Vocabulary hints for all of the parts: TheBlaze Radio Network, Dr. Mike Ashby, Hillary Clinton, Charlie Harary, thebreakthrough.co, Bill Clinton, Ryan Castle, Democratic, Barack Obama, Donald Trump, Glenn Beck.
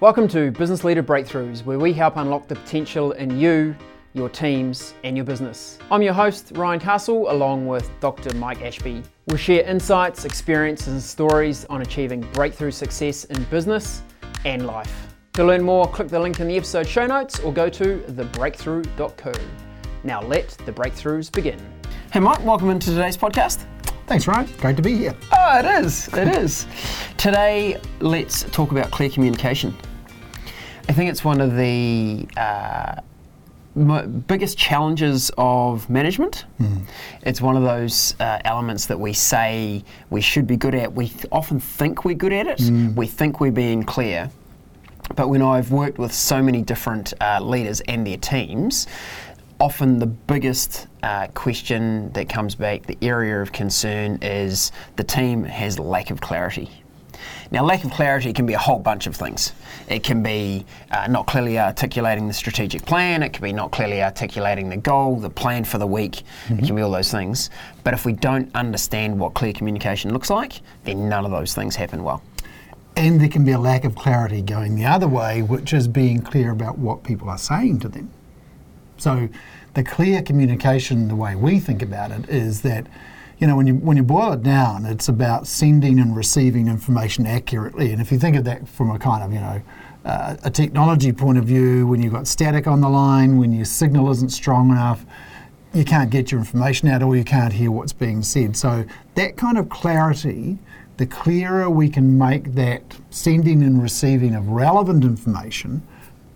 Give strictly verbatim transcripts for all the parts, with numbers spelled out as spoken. Welcome to Business Leader Breakthroughs, where we help unlock the potential in you, your teams, and your business. I'm your host, Ryan Castle, along with Doctor Mike Ashby. We'll share insights, experiences, and stories on achieving breakthrough success in business and life. To learn more, click the link in the episode show notes or go to the breakthrough dot co. Now let the breakthroughs begin. Hey Mike, welcome into today's podcast. Thanks, Ryan. Great to be here. Oh, it is. It is. Today, let's talk about clear communication. I think it's one of the uh, m- biggest challenges of management. Mm. It's one of those uh, elements that we say we should be good at. We th- often think we're good at it. Mm. We think we're being clear. But when I've worked with so many different uh, leaders and their teams, often the biggest uh, question that comes back, the area of concern, is the team has lack of clarity. Now, lack of clarity can be a whole bunch of things. It can be uh, not clearly articulating the strategic plan. It can be not clearly articulating the goal, the plan for the week. Mm-hmm. It can be all those things. But if we don't understand what clear communication looks like, then none of those things happen well. And there can be a lack of clarity going the other way, which is being clear about what people are saying to them. So the clear communication, the way we think about it, is that, you know, when you when you boil it down, it's about sending and receiving information accurately. And if you think of that from a kind of, you know, uh, a technology point of view, when you've got static on the line, when your signal isn't strong enough, you can't get your information out or you can't hear what's being said. So that kind of clarity, the clearer we can make that sending and receiving of relevant information,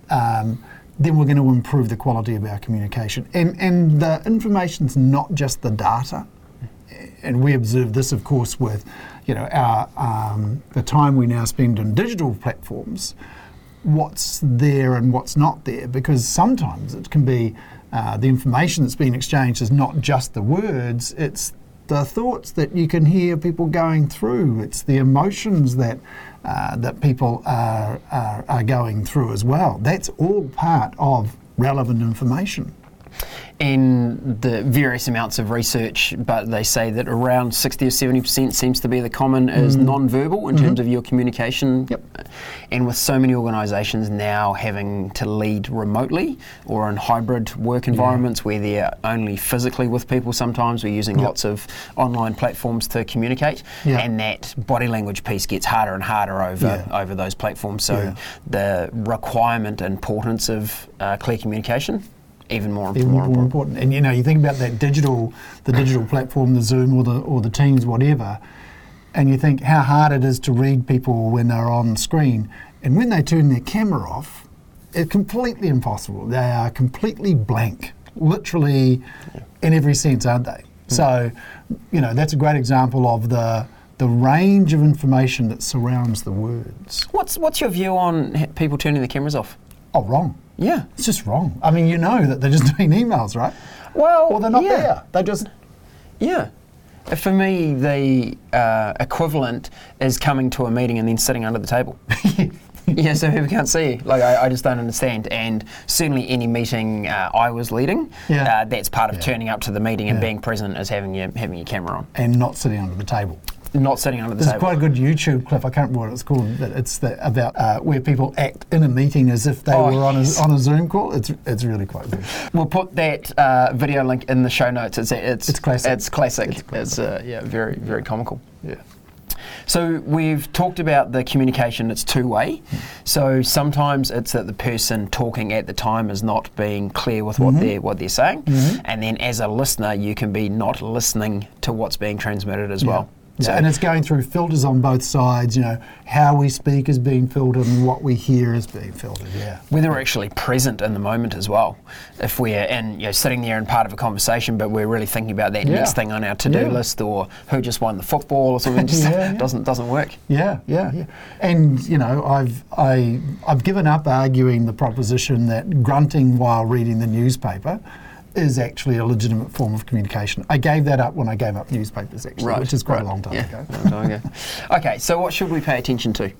um, then we're going to improve the quality of our communication. And, and the information's not just the data. And we observe this, of course, with, you know, our um, the time we now spend on digital platforms, what's there and what's not there. Because sometimes it can be uh, the information that's being exchanged is not just the words, it's the thoughts that you can hear people going through. It's the emotions that uh, that people are, are are going through as well. That's all part of relevant information. In the various amounts of research, but they say that around sixty or seventy percent seems to be the common is mm. non-verbal in mm-hmm. terms of your communication. Yep. And with so many organisations now having to lead remotely or in hybrid work environments yeah. where they're only physically with people sometimes, we're using yep. lots of online platforms to communicate yep. and that body language piece gets harder and harder over, yeah. over those platforms. So yeah. the requirement and importance of uh, clear communication even more, even more, more important. And you know, you think about that digital, the digital platform, the Zoom or the or the Teams, whatever, and you think how hard it is to read people when they're on screen. And when they turn their camera off, it's completely impossible. They are completely blank, literally yeah. in every sense, aren't they? Mm. So, you know, that's a great example of the the range of information that surrounds the words. What's what's your view on people turning their cameras off? Oh, wrong. Yeah, it's just wrong. I mean, you know that they're just doing emails, right? Well, or they're not yeah. there. They just yeah. For me, the uh, equivalent is coming to a meeting and then sitting under the table. Yeah, so people can't see you. Like, I, I just don't understand. And certainly any meeting uh, I was leading, yeah. uh, that's part of yeah. turning up to the meeting and yeah. being present is having your having your camera on and not sitting under the table. Not sitting under the There's table. There's quite a good YouTube clip. I can't remember what it's called, but it's the, about uh, where people act in a meeting as if they oh, were on yes. a, on a Zoom call. It's it's really quite good. We'll put that uh, video link in the show notes. It's it's it's classic. It's classic. It's, classic. it's uh, yeah, very very comical. Yeah. So we've talked about the communication, it's two-way. So sometimes it's that the person talking at the time is not being clear with what mm-hmm. they're what they're saying. Mm-hmm. And then as a listener, you can be not listening to what's being transmitted as yeah. well. So, and it's going through filters on both sides, you know, how we speak is being filtered and what we hear is being filtered, yeah. Whether we're actually present in the moment as well. If we're in, you know, sitting there and part of a conversation, but we're really thinking about that yeah. next thing on our to-do yeah. list or who just won the football or something, just yeah, yeah. doesn't doesn't work. Yeah, yeah, yeah. And, you know, I've, I, I've given up arguing the proposition that grunting while reading the newspaper is actually a legitimate form of communication. I gave that up when I gave up newspapers, actually, right, which is quite right. a long time yeah, ago. Long time ago. Okay, so what should we pay attention to?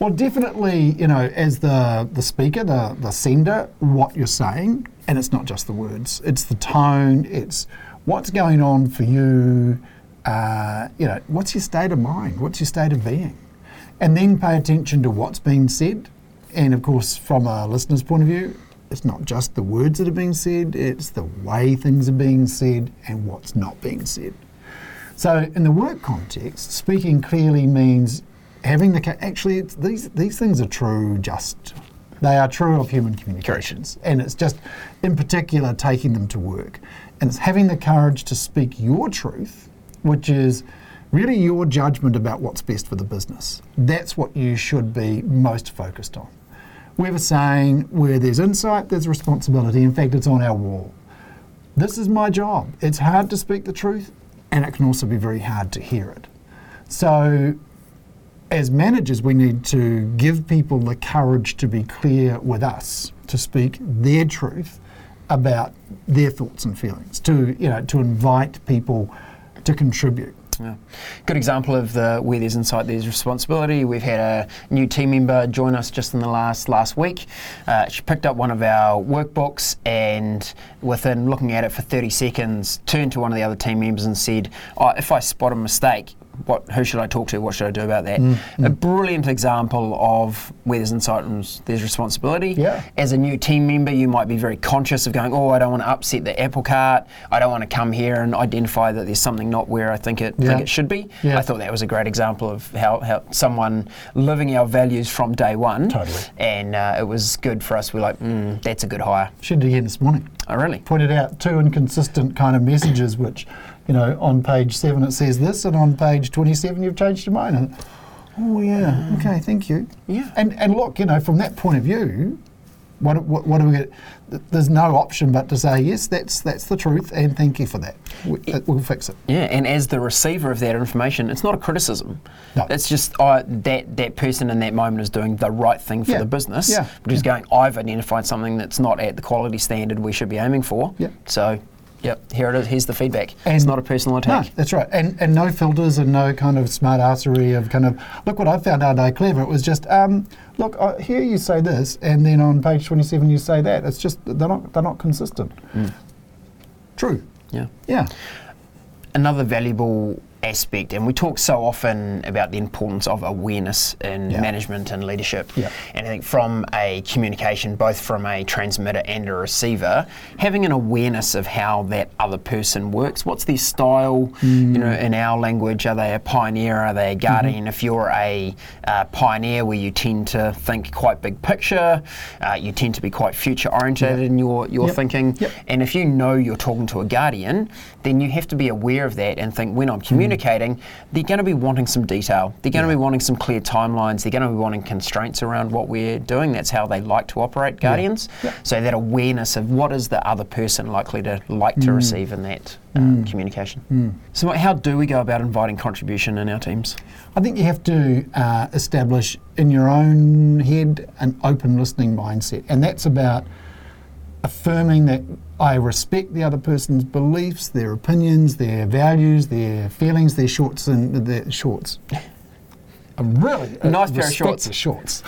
Well, definitely, you know, as the, the speaker, the, the sender, what you're saying, and it's not just the words, it's the tone, it's what's going on for you, uh, you know, what's your state of mind, what's your state of being? And then pay attention to what's being said, And of course, from a listener's point of view, it's not just the words that are being said, it's the way things are being said and what's not being said. So in the work context, speaking clearly means having the, ca- actually it's, these these things are true just, they are true of human communications. Correct. And it's just in particular taking them to work. And it's having the courage to speak your truth, which is really your judgment about what's best for the business. That's what you should be most focused on. We have a saying, where there's insight, there's responsibility. In fact, it's on our wall. This is my job. It's hard to speak the truth, and it can also be very hard to hear it. So as managers, we need to give people the courage to be clear with us, to speak their truth about their thoughts and feelings, to, you know, to invite people to contribute. Yeah. Good example of the where there's insight, there's responsibility. We've had a new team member join us just in the last last week. Uh, she picked up one of our workbooks and within looking at it for thirty seconds, turned to one of the other team members and said, oh, if I spot a mistake, what, who should I talk to? What should I do about that? Mm-hmm. A brilliant example of where there's insight and there's responsibility. Yeah. As a new team member, you might be very conscious of going, oh, I don't want to upset the apple cart. I don't want to come here and identify that there's something not where I think it yeah. think it should be. Yeah. I thought that was a great example of how, how someone living our values from day one. Totally. And uh, it was good for us. We're like, mm, that's a good hire. She did again this morning. Oh, really? Pointed out two inconsistent kind of messages, which, you know, on page seven it says this, and on page twenty-seven you've changed your mind. And, oh yeah, okay, thank you. Yeah. And and look, you know, from that point of view, what what, what do we get? There's no option but to say yes, that's that's the truth, and thank you for that. We, it, we'll fix it. Yeah, and as the receiver of that information, it's not a criticism. No. It's just oh, that that person in that moment is doing the right thing for yeah. the business. Yeah. Because yeah. going, I've identified something that's not at the quality standard we should be aiming for. Yeah. So. Yep, here it is, here's the feedback. And it's not a personal attack. No, that's right. And and no filters and no kind of smart arsery of kind of, look what I found out today clever. It was just, um, look, uh, here you say this, and then on page twenty-seven you say that. It's just, they're not, they're not consistent. Mm. True. Yeah. Yeah. Another valuable aspect, and we talk so often about the importance of awareness in yeah. management and leadership, yeah. and I think from a communication, both from a transmitter and a receiver, having an awareness of how that other person works, what's their style, mm. you know, in our language, are they a pioneer, are they a guardian? Mm-hmm. If you're a uh, pioneer where you tend to think quite big picture, uh, you tend to be quite future oriented yep. in your, your yep. thinking, yep. and if you know you're talking to a guardian, then you have to be aware of that and think, when I'm communicating, mm. communicating, they're going to be wanting some detail. They're going yeah. to be wanting some clear timelines. They're going to be wanting constraints around what we're doing. That's how they like to operate, guardians. Yeah. Yeah. So that awareness of what is the other person likely to like mm. to receive in that um, mm. communication. Mm. So how do we go about inviting contribution in our teams? I think you have to uh, establish in your own head an open listening mindset. And that's about affirming that I respect the other person's beliefs, their opinions, their values, their feelings, their shorts and their shorts. I'm really a nice pair of shorts. The shorts.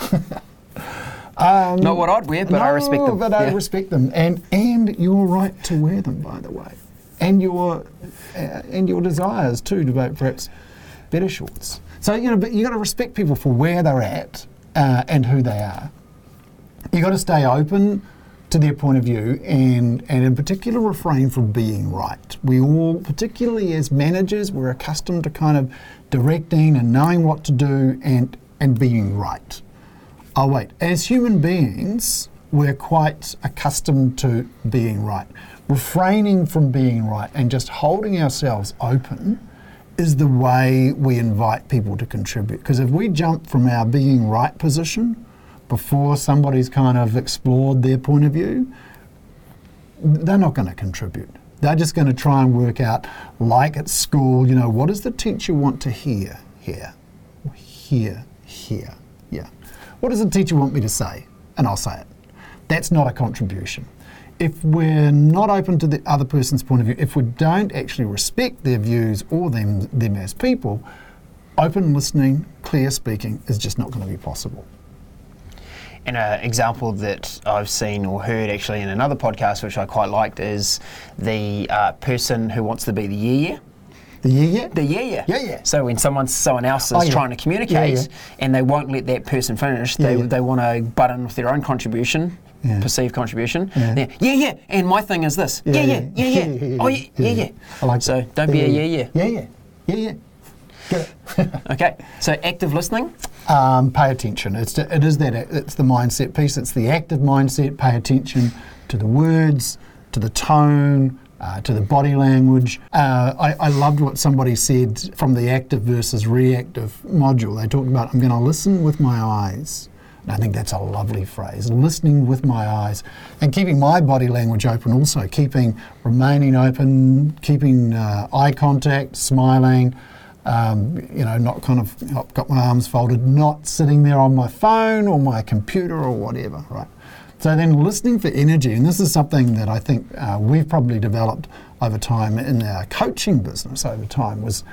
um, Not what I'd wear, but no, I respect them. But yeah. I respect them, and and your right to wear them, by the way, and your uh, and your desires too to wear perhaps better shorts. So you know, but you got to respect people for where they're at uh, and who they are. You got to stay open to their point of view, and, and in particular refrain from being right. We all, particularly as managers, we're accustomed to kind of directing and knowing what to do and, and being right. Oh wait, as human beings, we're quite accustomed to being right. Refraining from being right and just holding ourselves open is the way we invite people to contribute. Because if we jump from our being right position before somebody's kind of explored their point of view, they're not going to contribute. They're just going to try and work out, like at school, you know, what does the teacher want to hear here? Here, here, yeah. What does the teacher want me to say? And I'll say it. That's not a contribution. If we're not open to the other person's point of view, if we don't actually respect their views or them, them as people, open listening, clear speaking is just not going to be possible. And an example that I've seen or heard actually in another podcast, which I quite liked, is the uh, person who wants to be the yeah yeah. The yeah, yeah? The yeah, yeah. Yeah, yeah. So when someone, someone else is oh, yeah. trying to communicate yeah, yeah. and they won't let that person finish, yeah, they yeah. they want to butt in with their own contribution, yeah. perceived contribution. Yeah. Yeah. yeah, yeah, and my thing is this. Yeah, yeah, yeah, yeah. yeah. yeah, yeah, yeah. Oh, yeah, yeah, yeah. yeah. I like so that. Don't yeah, be yeah. a yeah, yeah. Yeah, yeah, yeah, yeah. Get it. Okay, so active listening. Um, pay attention. It's to, it is that. It's the mindset piece. It's the active mindset. Pay attention to the words, to the tone, uh, to the body language. Uh, I, I loved what somebody said from the active versus reactive module. They talked about, I'm going to listen with my eyes. And I think that's a lovely phrase, listening with my eyes. And keeping my body language open also, keeping remaining open, keeping uh, eye contact, smiling. Um, you know, not kind of got my arms folded, not sitting there on my phone or my computer or whatever, right? So then listening for energy, and this is something that I think uh, we've probably developed over time in our coaching business over time, was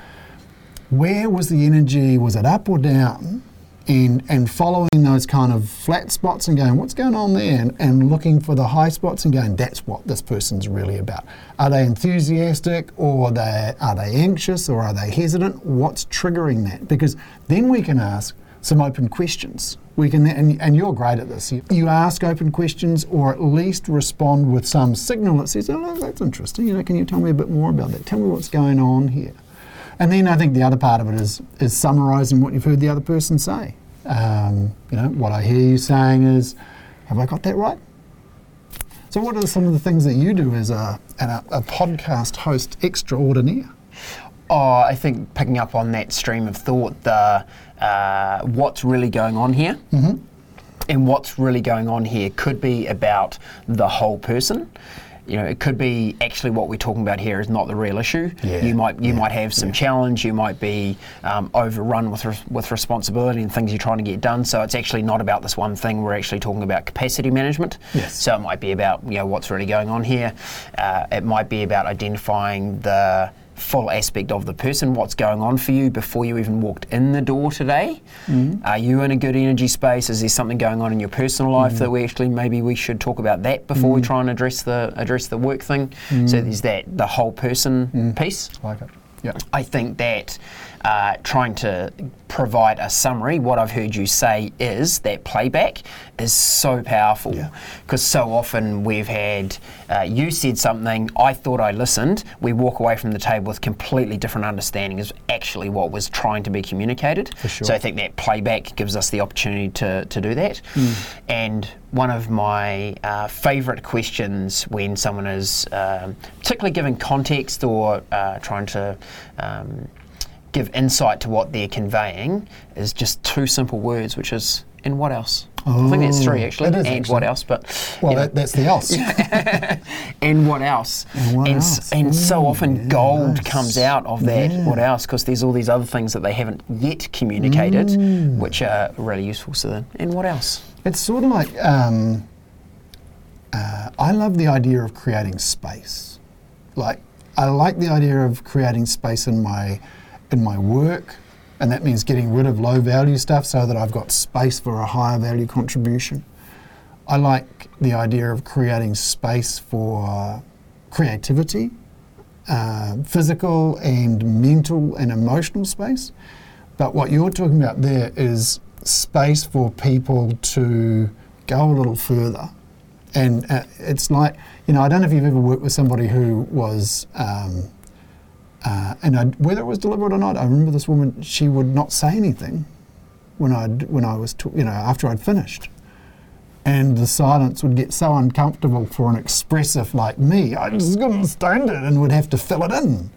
where was the energy, was it up or down? And and following those kind of flat spots and going, what's going on there? And, and looking for the high spots and going, that's what this person's really about. Are they enthusiastic, or are they, are they anxious, or are they hesitant? What's triggering that? Because then we can ask some open questions. We can, and, and you're great at this. You, you ask open questions, or at least respond with some signal that says, oh, that's interesting. You know, can you tell me a bit more about that? Tell me what's going on here. And then I think the other part of it is is summarising what you've heard the other person say. Um, you know, what I hear you saying is, have I got that right? So what are some of the things that you do as a, a, a podcast host extraordinaire? Oh, I think picking up on that stream of thought, the uh, what's really going on here. Mm-hmm. And what's really going on here could be about the whole person. You know, it could be actually what we're talking about here is not the real issue. Yeah, you might you yeah, might have some yeah. challenge. You might be um, overrun with re- with responsibility and things you're trying to get done. So it's actually not about this one thing. We're actually talking about capacity management. Yes. So it might be about, you know, what's really going on here. Uh, it might be about identifying the full aspect of the person, what's going on for you before you even walked in the door today. Mm-hmm. Are you in a good energy space? Is there something going on in your personal life mm-hmm. that we actually, maybe we should talk about that before mm-hmm. we try and address the address the work thing? Mm-hmm. So there's that, the whole person mm-hmm. piece. I like it. Yeah. I think that uh, trying to provide a summary, what I've heard you say is, that playback is so powerful. Because yeah. so often we've had, uh, you said something, I thought I listened, we walk away from the table with completely different understanding of actually what was trying to be communicated. For sure. So I think that playback gives us the opportunity to, to do that. Mm. And one of my uh, favourite questions when someone is um, particularly giving context or uh, trying to um, give insight to what they're conveying is just two simple words, which is, and what else? Oh, I think that's three actually, and actually. What else, but... Well, that, that's the else. And what else? And what and, else? And so often yeah, gold nice. comes out of that, yeah. what else, because there's all these other things that they haven't yet communicated, mm. which are really useful. So then, and what else? It's sort of like, um, uh, I love the idea of creating space. Like, I like the idea of creating space in my in my work, and that means getting rid of low value stuff so that I've got space for a higher value contribution. I like the idea of creating space for creativity, uh, physical and mental and emotional space. But what you're talking about there is space for people to go a little further. And uh, it's like, you know, I don't know if you've ever worked with somebody who was, um, Uh, and I'd, whether it was deliberate or not, I remember this woman, she would not say anything when I when I was, t- you know, after I'd finished. And the silence would get so uncomfortable for an expressive like me, I just couldn't stand it and would have to fill it in.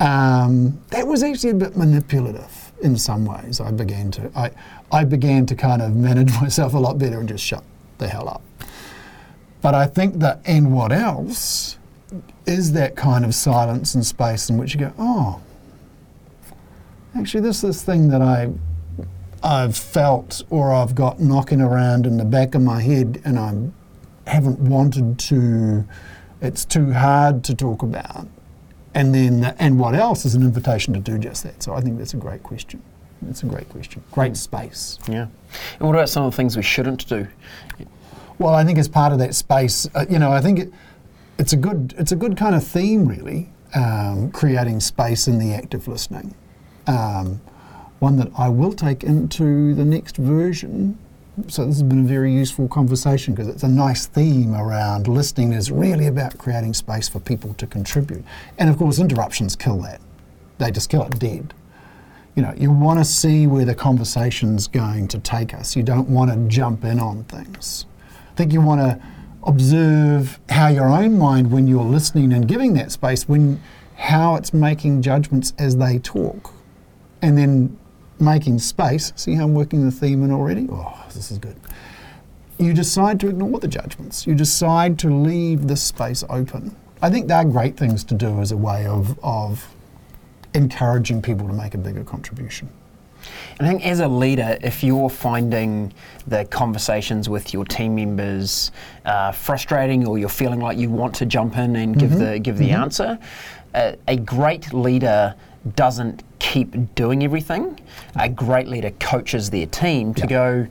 Um, that was actually a bit manipulative in some ways. I began to, I, I began to kind of manage myself a lot better and just shut the hell up. But I think that, and what else? Is that kind of silence and space in which you go, oh, actually this this thing that I, I've felt or I've got knocking around in the back of my head and I haven't wanted to, it's too hard to talk about. And then, the, and what else is an invitation to do just that? So I think that's a great question. That's a great question. Great mm. space. Yeah. And what about some of the things we shouldn't do? Well, I think as part of that space, uh, you know, I think... It, It's a good. It's a good kind of theme, really. um, creating space in the active listening. Um, one that I will take into the next version. So this has been a very useful conversation because it's a nice theme around listening is really about creating space for people to contribute. And of course, interruptions kill that. They just kill it dead. You know, you want to see where the conversation's going to take us. You don't want to jump in on things. I think you want to observe how your own mind, when you're listening and giving that space, when how it's making judgments as they talk. And then making space, see how I'm working the theme in already? Oh, this is good. You decide to ignore the judgments. You decide to leave this space open. I think they're great things to do as a way of, of encouraging people to make a bigger contribution. And I think as a leader, if you're finding the conversations with your team members uh, frustrating, or you're feeling like you want to jump in and mm-hmm. give the, give the mm-hmm. answer, uh, a great leader doesn't keep doing everything. A great leader coaches their team to yep. go,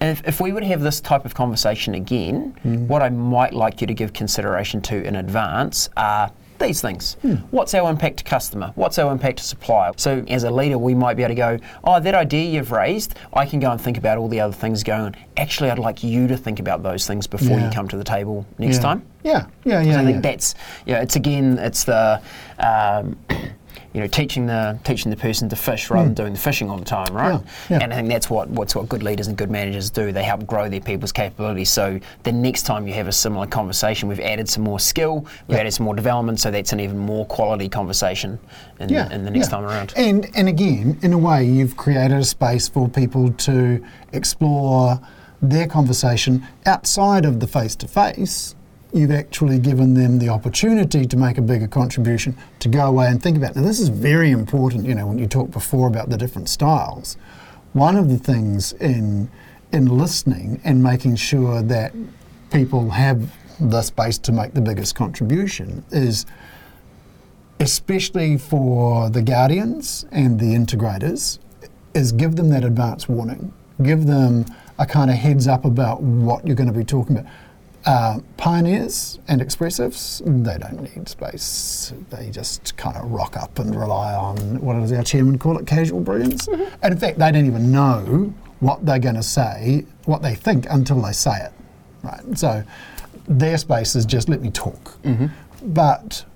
if, if we would have this type of conversation again, mm. what I might like you to give consideration to in advance are these things. Mm. What's our impact to customer? What's our impact to supplier? So as a leader, we might be able to go, oh, that idea you've raised, I can go and think about all the other things going on. Actually, I'd like you to think about those things before yeah. you come to the table next yeah. time. Yeah, yeah, yeah. I think yeah. that's, yeah, it's again, it's the, um, you know, teaching the teaching the person to fish rather mm. than doing the fishing all the time, right? Yeah, yeah. And I think that's what what's what good leaders and good managers do. They help grow their people's capabilities. So the next time you have a similar conversation, we've added some more skill, we've yeah. added some more development, so that's an even more quality conversation in, yeah, in the next yeah. time around. And and again, in a way, you've created a space for people to explore their conversation outside of the face-to-face. You've actually given them the opportunity to make a bigger contribution, to go away and think about it. Now, this is very important, you know, when you talked before about the different styles. One of the things in in listening and making sure that people have the space to make the biggest contribution is, especially for the guardians and the integrators, is give them that advance warning. Give them a kind of heads up about what you're going to be talking about. Uh, pioneers and expressives, they don't need space. They just kind of rock up and rely on, what does our chairman call it, casual brilliance? Mm-hmm. And in fact, they don't even know what they're going to say, what they think, until they say it. Right? So their space is just, let me talk. Mm-hmm. But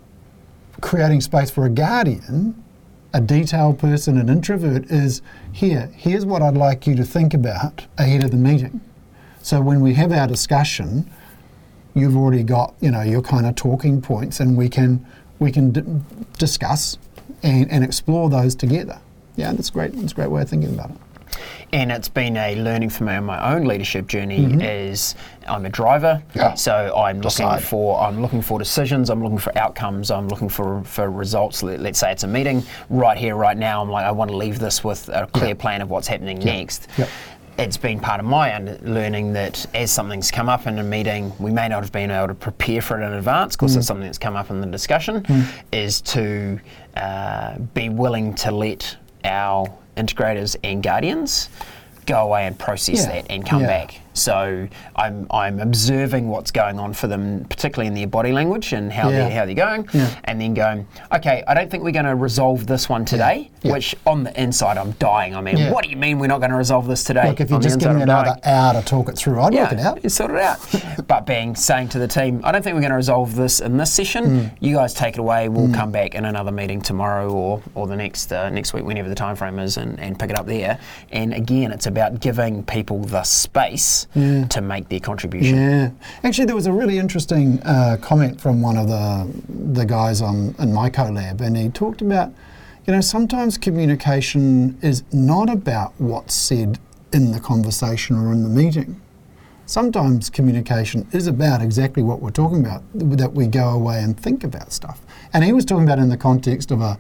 creating space for a guardian, a detailed person, an introvert, is here, here's what I'd like you to think about ahead of the meeting. So when we have our discussion, you've already got, you know, your kind of talking points, and we can we can d- discuss and, and explore those together. Yeah, that's great. That's a great way of thinking about it. And it's been a learning for me on my own leadership journey. Mm-hmm. Is I'm a driver, yeah. so I'm Decide. looking for I'm looking for decisions. I'm looking for outcomes. I'm looking for for results. Let, let's say it's a meeting right here, right now. I'm like, I want to leave this with a clear yeah. plan of what's happening yeah. next. Yeah. It's been part of my learning that as something's come up in a meeting, we may not have been able to prepare for it in advance because mm. it's something that's come up in the discussion, mm. is to uh, be willing to let our integrators and guardians go away and process yeah. that and come yeah. back. So I'm I'm observing what's going on for them, particularly in their body language and how yeah. they're how they're going, yeah. and then going, okay, I don't think we're going to resolve this one today. Yeah. Yeah. Which on the inside, I'm dying. I mean, yeah. what do you mean we're not going to resolve this today? Look, if you're on just giving another hour to talk it through, I'd yeah, work it out. Sort it out. But being saying to the team, I don't think we're going to resolve this in this session. Mm. You guys take it away. We'll mm. come back in another meeting tomorrow or or the next uh, next week, whenever the time frame is, and, and pick it up there. And again, it's about giving people the space. Yeah. to make their contribution. Yeah, actually, there was a really interesting uh, comment from one of the the guys on in my collab, and he talked about, you know, sometimes communication is not about what's said in the conversation or in the meeting. Sometimes communication is about exactly what we're talking about, that we go away and think about stuff. And he was talking about in the context of a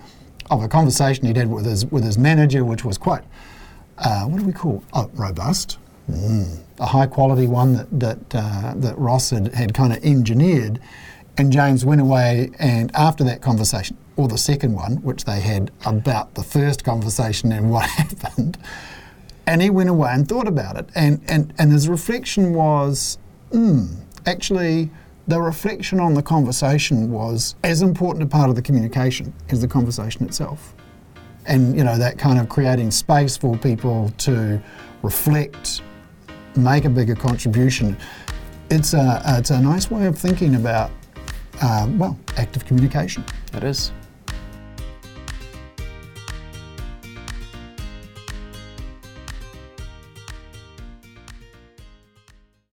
of a conversation he'd had with his with his manager, which was quite uh, what do we call oh, robust. Mm. A high quality one that that, uh, that Ross had, had kind of engineered, and James went away, and after that conversation, or the second one, which they had about the first conversation and what happened, and he went away and thought about it, and, and, and his reflection was, mm, actually the reflection on the conversation was as important a part of the communication as the conversation itself. And, you know, that kind of creating space for people to reflect, make a bigger contribution. It's a, it's a nice way of thinking about, uh, well, active communication. It is.